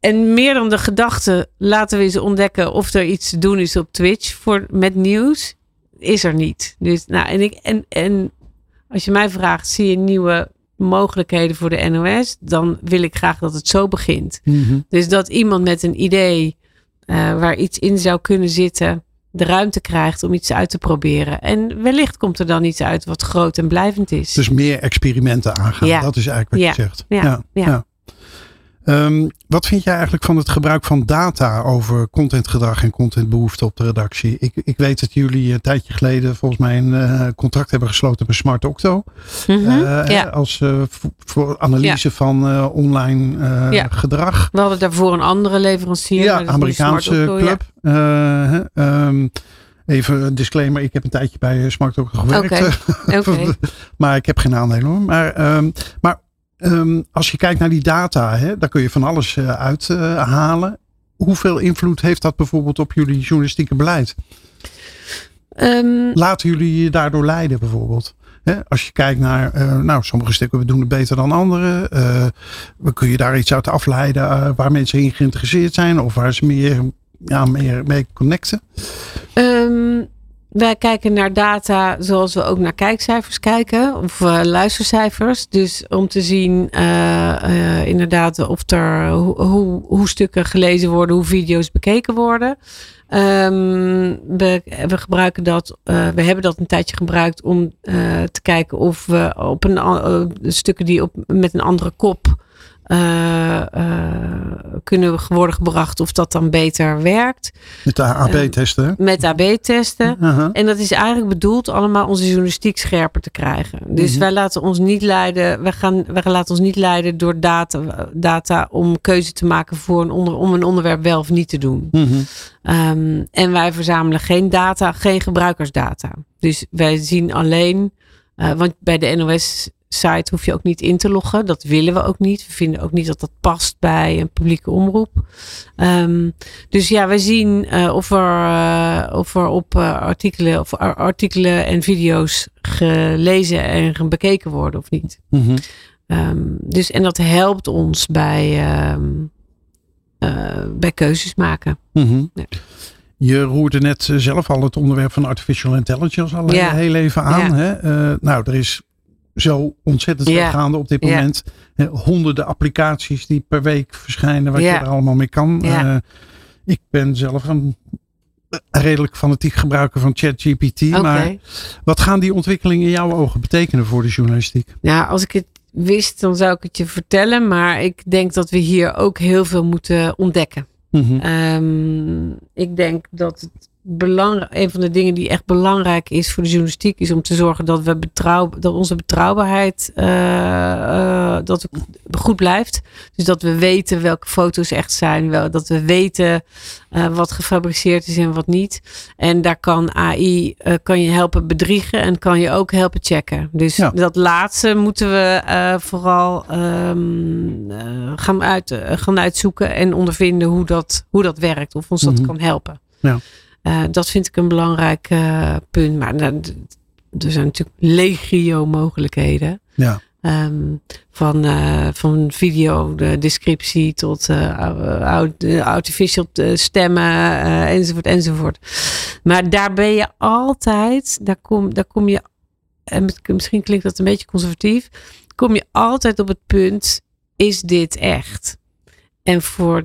En meer dan de gedachte, laten we eens ontdekken of er iets te doen is op Twitch voor, met nieuws. Is er niet. Dus, nou, en, ik, en, en als je mij vraagt, zie je nieuwe mogelijkheden voor de N O S? Dan wil ik graag dat het zo begint. Mm-hmm. Dus dat iemand met een idee uh, waar iets in zou kunnen zitten, de ruimte krijgt om iets uit te proberen. En wellicht komt er dan iets uit wat groot en blijvend is. Dus meer experimenten aangaan. Ja. Dat is eigenlijk wat ja. je zegt. Ja. Ja. Ja. Ja. Um, wat vind jij eigenlijk van het gebruik van data over contentgedrag en contentbehoeften op de redactie? Ik, ik weet dat jullie een tijdje geleden volgens mij een uh, contract hebben gesloten met SmartOcto. Mm-hmm, uh, ja. Als uh, voor, voor analyse ja. van uh, online uh, ja. gedrag. We hadden daarvoor een andere leverancier. Ja, Amerikaanse club. Ja. Uh, um, Even een disclaimer, ik heb een tijdje bij SmartOcto gewerkt. Okay. Okay. Maar ik heb geen aandeel hoor. Maar... Um, maar Um, als je kijkt naar die data, hè, daar kun je van alles uh, uit uh, halen. Hoeveel invloed heeft dat bijvoorbeeld op jullie journalistieke beleid? Um, Laten jullie je daardoor leiden bijvoorbeeld? Hè, als je kijkt naar, uh, nou sommige stukken we doen het beter dan andere. Uh, kun je daar iets uit afleiden uh, waar mensen in geïnteresseerd zijn? Of waar ze meer, ja, meer mee connecten? Um. Wij kijken naar data zoals we ook naar kijkcijfers kijken. Of uh, luistercijfers. Dus om te zien uh, uh, inderdaad of er, ho- ho- hoe stukken gelezen worden. Hoe video's bekeken worden. Um, we, we gebruiken dat. Uh, we hebben dat een tijdje gebruikt om uh, te kijken of we op een uh, stukken die op, met een andere kop Uh, uh, kunnen worden gebracht of dat dan beter werkt. Met de A P testen. Uh, met A P testen. Uh-huh. En dat is eigenlijk bedoeld allemaal onze journalistiek scherper te krijgen. Dus uh-huh. wij laten ons niet leiden, wij gaan, wij laten ons niet leiden door data, data om keuze te maken voor een onder, om een onderwerp wel of niet te doen. Uh-huh. Um, en wij verzamelen geen data, geen gebruikersdata. Dus wij zien alleen, uh, want bij de N O S site hoef je ook niet in te loggen. Dat willen we ook niet. We vinden ook niet dat dat past bij een publieke omroep. Um, dus ja, wij zien uh, of, er, uh, of er op uh, artikelen, of artikelen en video's gelezen en bekeken worden of niet. Mm-hmm. Um, dus, en dat helpt ons bij, um, uh, bij keuzes maken. Mm-hmm. Ja. Je roerde net zelf al het onderwerp van artificial intelligence al ja. heel even aan. Ja. Hè? Uh, nou, er is zo ontzettend yeah. gaande op dit moment. Yeah. Honderden applicaties die per week verschijnen. Wat yeah. je er allemaal mee kan. Yeah. Uh, ik ben zelf een redelijk fanatiek gebruiker van ChatGPT. Okay. Maar wat gaan die ontwikkelingen in jouw ogen betekenen voor de journalistiek? Ja, als ik het wist dan zou ik het je vertellen. Maar ik denk dat we hier ook heel veel moeten ontdekken. Mm-hmm. Um, ik denk dat het belangrijk, een van de dingen die echt belangrijk is voor de journalistiek is om te zorgen dat we betrouw, dat onze betrouwbaarheid uh, uh, dat goed blijft. Dus dat we weten welke foto's echt zijn, wel, dat we weten uh, wat gefabriceerd is en wat niet. En daar kan A I uh, kan je helpen bedriegen en kan je ook helpen checken. Dus ja. dat laatste moeten we uh, vooral um, uh, gaan, uit, uh, gaan uitzoeken en ondervinden hoe dat, hoe dat werkt of ons mm-hmm. dat kan helpen. Ja. Uh, dat vind ik een belangrijk uh, punt. Maar nou, d- er zijn natuurlijk legio mogelijkheden. Ja. Um, van, uh, van video, de descriptie tot uh, artificial stemmen uh, enzovoort enzovoort. Maar daar ben je altijd, daar kom, daar kom je, en misschien klinkt dat een beetje conservatief, kom je altijd op het punt, is dit echt? En voor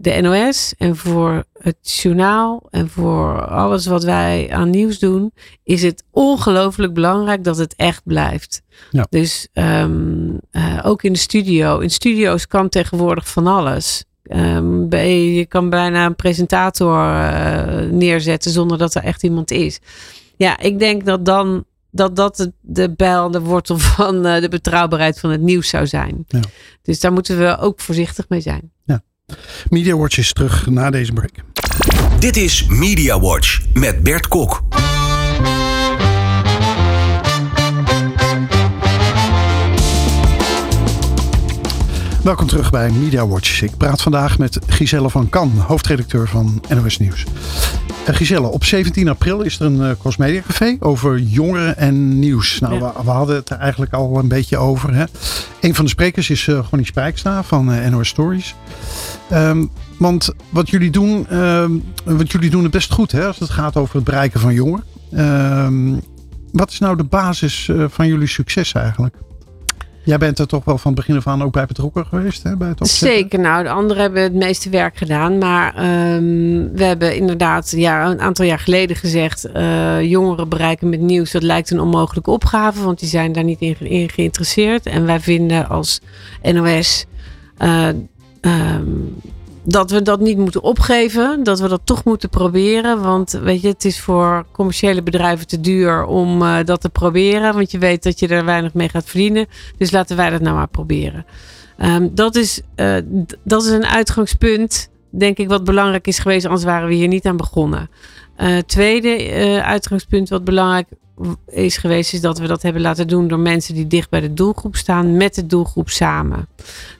de N O S en voor het journaal en voor alles wat wij aan nieuws doen, is het ongelooflijk belangrijk dat het echt blijft. Ja. Dus um, uh, ook in de studio. In studio's kan tegenwoordig van alles. Um, je kan bijna een presentator uh, neerzetten zonder dat er echt iemand is. Ja, ik denk dat dan dat dat de bijl, de wortel van uh, de betrouwbaarheid van het nieuws zou zijn. Ja. Dus daar moeten we ook voorzichtig mee zijn. Ja. MediaWatch is terug na deze break. Dit is MediaWatch met Bert Kok. Welkom terug bij MediaWatch. Ik praat vandaag met Giselle van Cann, hoofdredacteur van N O S Nieuws. Uh, Giselle, op zeventien april is er een uh, Crossmedia Café over jongeren en nieuws. Nou, ja. we, we hadden het er eigenlijk al een beetje over. Hè? Een van de sprekers is uh, Groeni Spijkstra van uh, N O S Stories. Um, want wat jullie doen, um, wat jullie doen het best goed, hè, als het gaat over het bereiken van jongeren. Um, wat is nou de basis uh, van jullie succes eigenlijk? Jij bent er toch wel van het begin af aan ook bij betrokken geweest, hè? Bij het opzetten. Zeker. Nou, de anderen hebben het meeste werk gedaan. Maar um, we hebben inderdaad ja, een aantal jaar geleden gezegd... Uh, jongeren bereiken met nieuws, dat lijkt een onmogelijke opgave. Want die zijn daar niet in, ge- in geïnteresseerd. En wij vinden als N O S... Uh, um, dat we dat niet moeten opgeven. Dat we dat toch moeten proberen. Want weet je, het is voor commerciële bedrijven te duur om uh, dat te proberen. Want je weet dat je er weinig mee gaat verdienen. Dus laten wij dat nou maar proberen. Um, dat is, uh, d- dat is een uitgangspunt, denk ik, wat belangrijk is geweest. Anders waren we hier niet aan begonnen. Uh, tweede uh, uitgangspunt wat belangrijk is geweest, is dat we dat hebben laten doen door mensen die dicht bij de doelgroep staan. Met de doelgroep samen.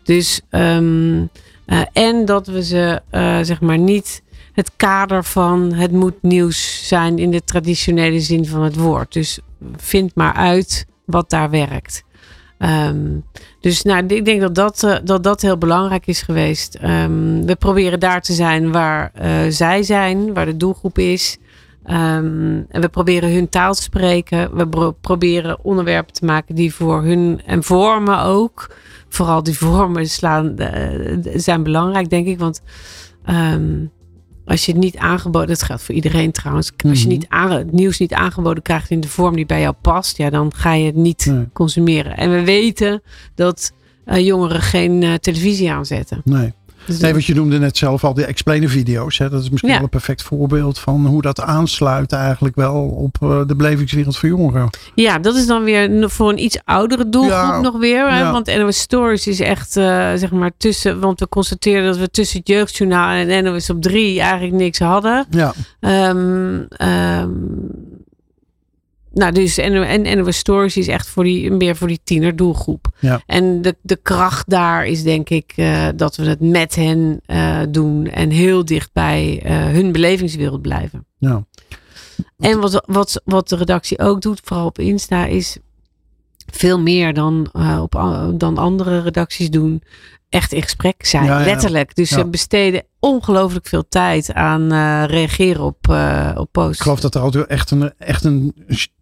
Dus... Um, Uh, en dat we ze uh, zeg maar niet het kader van het moet nieuws zijn in de traditionele zin van het woord. Dus vind maar uit wat daar werkt. Um, dus nou, ik denk dat dat, uh, dat dat heel belangrijk is geweest. Um, we proberen daar te zijn waar uh, zij zijn, waar de doelgroep is. Um, en we proberen hun taal te spreken. We pro- proberen onderwerpen te maken die voor hun en vormen ook. Vooral die vormen slaan, uh, zijn belangrijk, denk ik. Want um, als je het niet aangeboden... Dat geldt voor iedereen trouwens. Mm-hmm. Als je niet aan, het nieuws niet aangeboden krijgt in de vorm die bij jou past... ja, dan ga je het niet nee. consumeren. En we weten dat uh, jongeren geen uh, televisie aanzetten. Nee. Dus nee, want je noemde net zelf al die explainer video's. Hè? Dat is misschien ja. wel een perfect voorbeeld van hoe dat aansluit eigenlijk wel op uh, de belevingswereld voor jongeren. Ja, dat is dan weer voor een iets oudere doelgroep ja, nog weer. Hè? Ja. Want N O S Stories is echt, uh, zeg maar, tussen... Want we constateerden dat we tussen het Jeugdjournaal en N O S Op drie eigenlijk niks hadden. Ja. Um, um, nou, dus en, en, en N O S Stories is echt voor die, meer voor die tienerdoelgroep. Ja. En de, de kracht daar is denk ik uh, dat we het met hen uh, doen en heel dicht bij uh, hun belevingswereld blijven. Ja. En wat, wat, wat de redactie ook doet, vooral op Insta, is veel meer dan, uh, op, dan andere redacties doen. Echt in gesprek zijn, ja, ja. letterlijk. Dus ja. ze besteden ongelooflijk veel tijd aan uh, reageren op, uh, op posts. Ik geloof dat er altijd echt een, echt een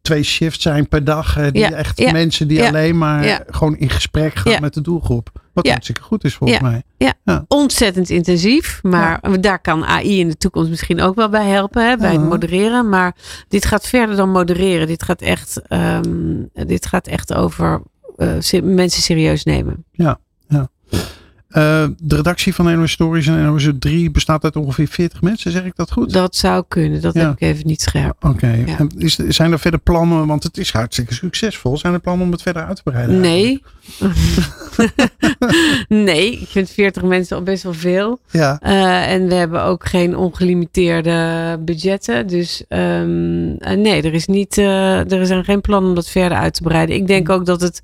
twee shifts zijn per dag. Hè, die ja. echt ja. mensen die ja. alleen maar ja. gewoon in gesprek gaan ja. met de doelgroep. Wat ja. hartstikke goed is volgens ja. mij. Ja. ja, ontzettend intensief. Maar ja. daar kan A I in de toekomst misschien ook wel bij helpen. Hè, bij uh-huh. het modereren. Maar dit gaat verder dan modereren. Dit gaat echt, um, dit gaat echt over uh, se- mensen serieus nemen. Ja, ja. Uh, de redactie van N O S Stories en N O S drie bestaat uit ongeveer veertig mensen, zeg ik dat goed? Dat zou kunnen, dat ja. heb ik even niet scherp. Oké, okay. ja. Zijn er verder plannen, want het is hartstikke succesvol, zijn er plannen om het verder uit te breiden? Nee. nee, ik vind veertig mensen al best wel veel. Ja. Uh, en we hebben ook geen ongelimiteerde budgetten, dus um, uh, nee, er, is niet, uh, er zijn geen plannen om dat verder uit te breiden. Ik denk ook dat het...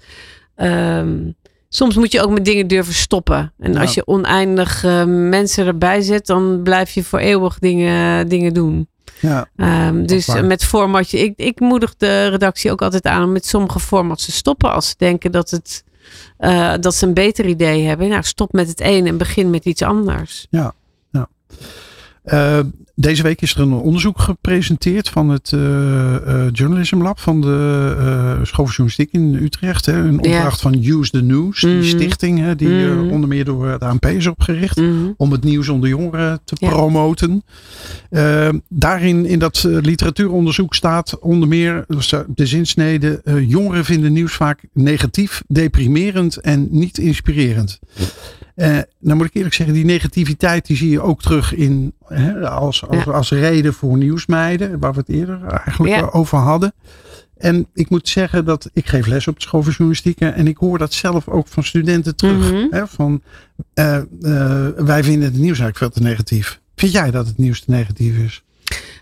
Um, Soms moet je ook met dingen durven stoppen. En als je oneindig uh, mensen erbij zet, dan blijf je voor eeuwig dingen, dingen doen. Ja, um, dus met formatje. Ik, ik moedig de redactie ook altijd aan om met sommige formats te stoppen. Als ze denken dat, het, uh, dat ze een beter idee hebben. Nou, stop met het een en begin met iets anders. Ja, ja. Uh, deze week is er een onderzoek gepresenteerd van het uh, uh, Journalism Lab van de uh, School van Journalistiek in Utrecht. Hè, een opdracht ja. van Use the News, mm-hmm. die stichting hè, die mm-hmm. uh, onder meer door het A N P is opgericht. Mm-hmm. Om het nieuws onder jongeren te ja. promoten. Uh, daarin in dat uh, literatuuronderzoek staat onder meer de zinsnede. Uh, jongeren vinden nieuws vaak negatief, deprimerend en niet inspirerend. Uh, nou moet ik eerlijk zeggen, die negativiteit die zie je ook terug in hè, als, als, ja. als reden voor nieuwsmeiden, waar we het eerder eigenlijk ja. over hadden. En ik moet zeggen dat ik geef les op de School van Journalistiek en ik hoor dat zelf ook van studenten terug. Mm-hmm. Hè, van, uh, uh, wij vinden het nieuws eigenlijk veel te negatief. Vind jij dat het nieuws te negatief is?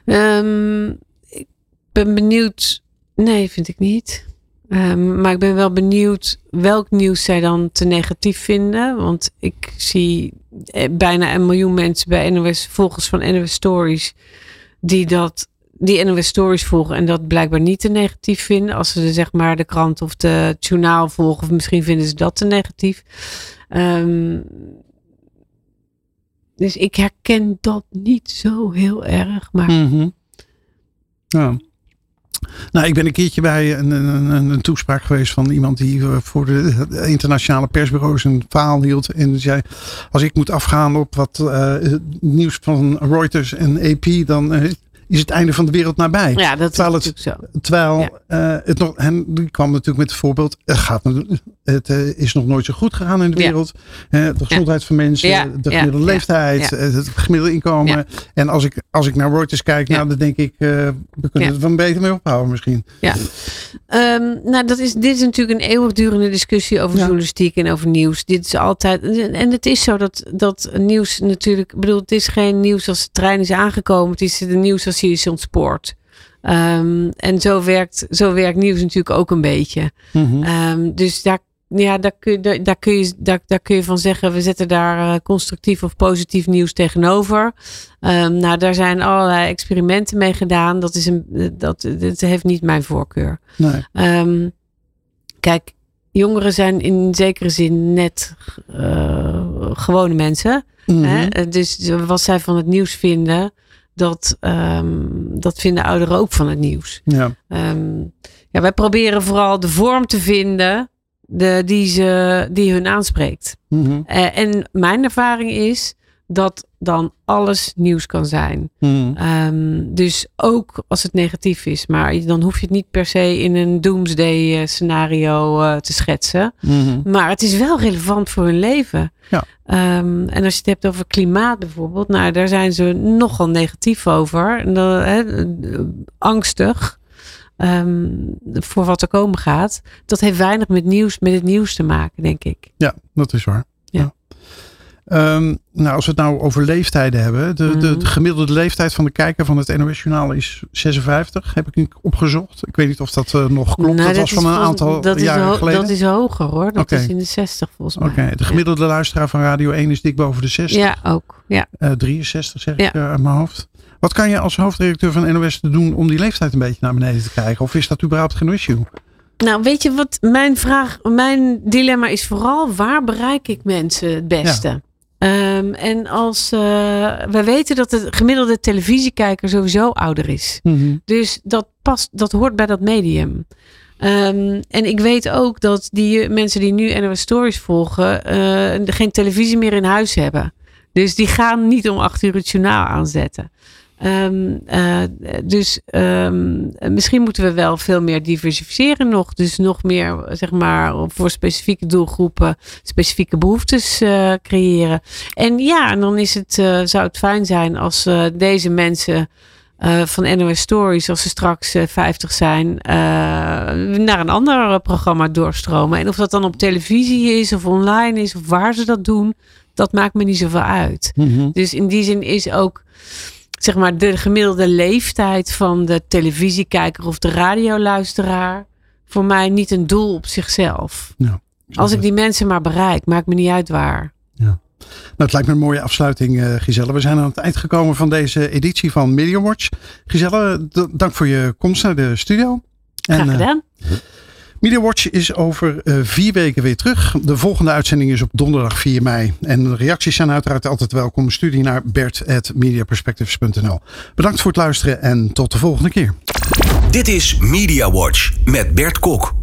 Um, ik ben benieuwd. Nee, vind ik niet. Um, maar ik ben wel benieuwd welk nieuws zij dan te negatief vinden. Want ik zie bijna een miljoen mensen bij N O S, volgers van N O S Stories, die, dat, die N O S Stories volgen en dat blijkbaar niet te negatief vinden. Als ze de, zeg maar, de krant of de journaal volgen, of misschien vinden ze dat te negatief. Um, dus ik herken dat niet zo heel erg. Maar mm-hmm. ja. Nou, ik ben een keertje bij een, een, een toespraak geweest van iemand die voor de internationale persbureaus een verhaal hield. En zei, als ik moet afgaan op wat uh, nieuws van Reuters en A P, dan uh, is het einde van de wereld nabij. Ja, dat terwijl is het, natuurlijk zo. Terwijl ja. uh, het nog, en die kwam natuurlijk met het voorbeeld, het, gaat, het uh, is nog nooit zo goed gegaan in de wereld. Ja. Uh, de gezondheid ja. van mensen, ja. de gemiddelde ja. leeftijd, ja. het gemiddelde inkomen. Ja. En als ik, als ik naar Reuters kijk, ja. nou, dan denk ik, uh, we kunnen ja. er van beter mee ophouden misschien. Ja. Um, nou, dat is, dit is natuurlijk een eeuwigdurende discussie over ja. journalistiek en over nieuws. Dit is altijd, en het is zo dat, dat nieuws natuurlijk, ik bedoel, het is geen nieuws als de trein is aangekomen. Het is de nieuws als is ontspoord. Um, en zo werkt, zo werkt nieuws natuurlijk ook een beetje. Mm-hmm. Um, dus daar, ja, daar, kun, daar, daar, kun je, daar, daar kun je van zeggen, we zetten daar constructief of positief nieuws tegenover. Um, nou, daar zijn allerlei experimenten mee gedaan. Dat, is een, dat, dat heeft niet mijn voorkeur. Nee. Um, kijk, jongeren zijn in zekere zin net uh, gewone mensen. Mm-hmm. Hè? Dus wat zij van het nieuws vinden, Dat, um, dat vinden ouderen ook van het nieuws. Ja. Um, ja, wij proberen vooral de vorm te vinden de, die, ze, die hun aanspreekt. Mm-hmm. Uh, en mijn ervaring is dat dan alles nieuws kan zijn. Mm. Um, dus ook als het negatief is. Maar dan hoef je het niet per se in een doomsday scenario uh, te schetsen. Mm-hmm. Maar het is wel relevant voor hun leven. Ja. Um, en als je het hebt over klimaat bijvoorbeeld. Nou, daar zijn ze nogal negatief over. En dan, he, angstig. Um, voor wat er komen gaat. Dat heeft weinig met, nieuws, met het nieuws te maken, denk ik. Ja, dat is waar. Ja. ja. Um, nou, als we het nou over leeftijden hebben. De, mm-hmm. de, de gemiddelde leeftijd van de kijker van het N O S Journaal is zesenvijftig. Heb ik opgezocht. Ik weet niet of dat uh, nog klopt. Nou, dat was van een aantal dat jaren ho- geleden. Dat is hoger hoor. Dat okay. is in de zestig volgens mij. Okay. De gemiddelde ja. luisteraar van Radio één is dik boven de zestig. Ja, ook. Ja. Uh, drieënzestig zeg ja. ik uh, uit mijn hoofd. Wat kan je als hoofdredacteur van N O S doen om die leeftijd een beetje naar beneden te krijgen? Of is dat überhaupt geen issue? Nou, weet je wat mijn vraag, mijn dilemma is vooral, waar bereik ik mensen het beste? Ja. Um, en als uh, we weten dat de gemiddelde televisiekijker sowieso ouder is. Mm-hmm. Dus dat past, dat hoort bij dat medium. Um, en ik weet ook dat die mensen die nu N O S Stories volgen, uh, geen televisie meer in huis hebben. Dus die gaan niet om acht uur het journaal aanzetten. Um, uh, dus um, misschien moeten we wel veel meer diversificeren nog. Dus nog meer, zeg maar, voor specifieke doelgroepen specifieke behoeftes uh, creëren. En ja, en dan is het, uh, zou het fijn zijn als uh, deze mensen uh, van N O S Stories, als ze straks uh, vijftig zijn, uh, naar een ander programma doorstromen. En of dat dan op televisie is of online is of waar ze dat doen, dat maakt me niet zoveel uit. Mm-hmm. Dus in die zin is ook, zeg maar, de gemiddelde leeftijd van de televisiekijker of de radioluisteraar voor mij niet een doel op zichzelf. Nou, als ik die mensen maar bereik, maakt me niet uit waar. Ja. Nou, het lijkt me een mooie afsluiting, uh, Giselle. We zijn aan het eind gekomen van deze editie van MediaWatch. Giselle, d- dank voor je komst naar de studio. Graag gedaan. En, uh, MediaWatch is over uh, vier weken weer terug. De volgende uitzending is op donderdag vier mei. En de reacties zijn uiteraard altijd welkom. Stuur die naar bert at mediaperspectives punt n l. Bedankt voor het luisteren en tot de volgende keer. Dit is MediaWatch met Bert Kok.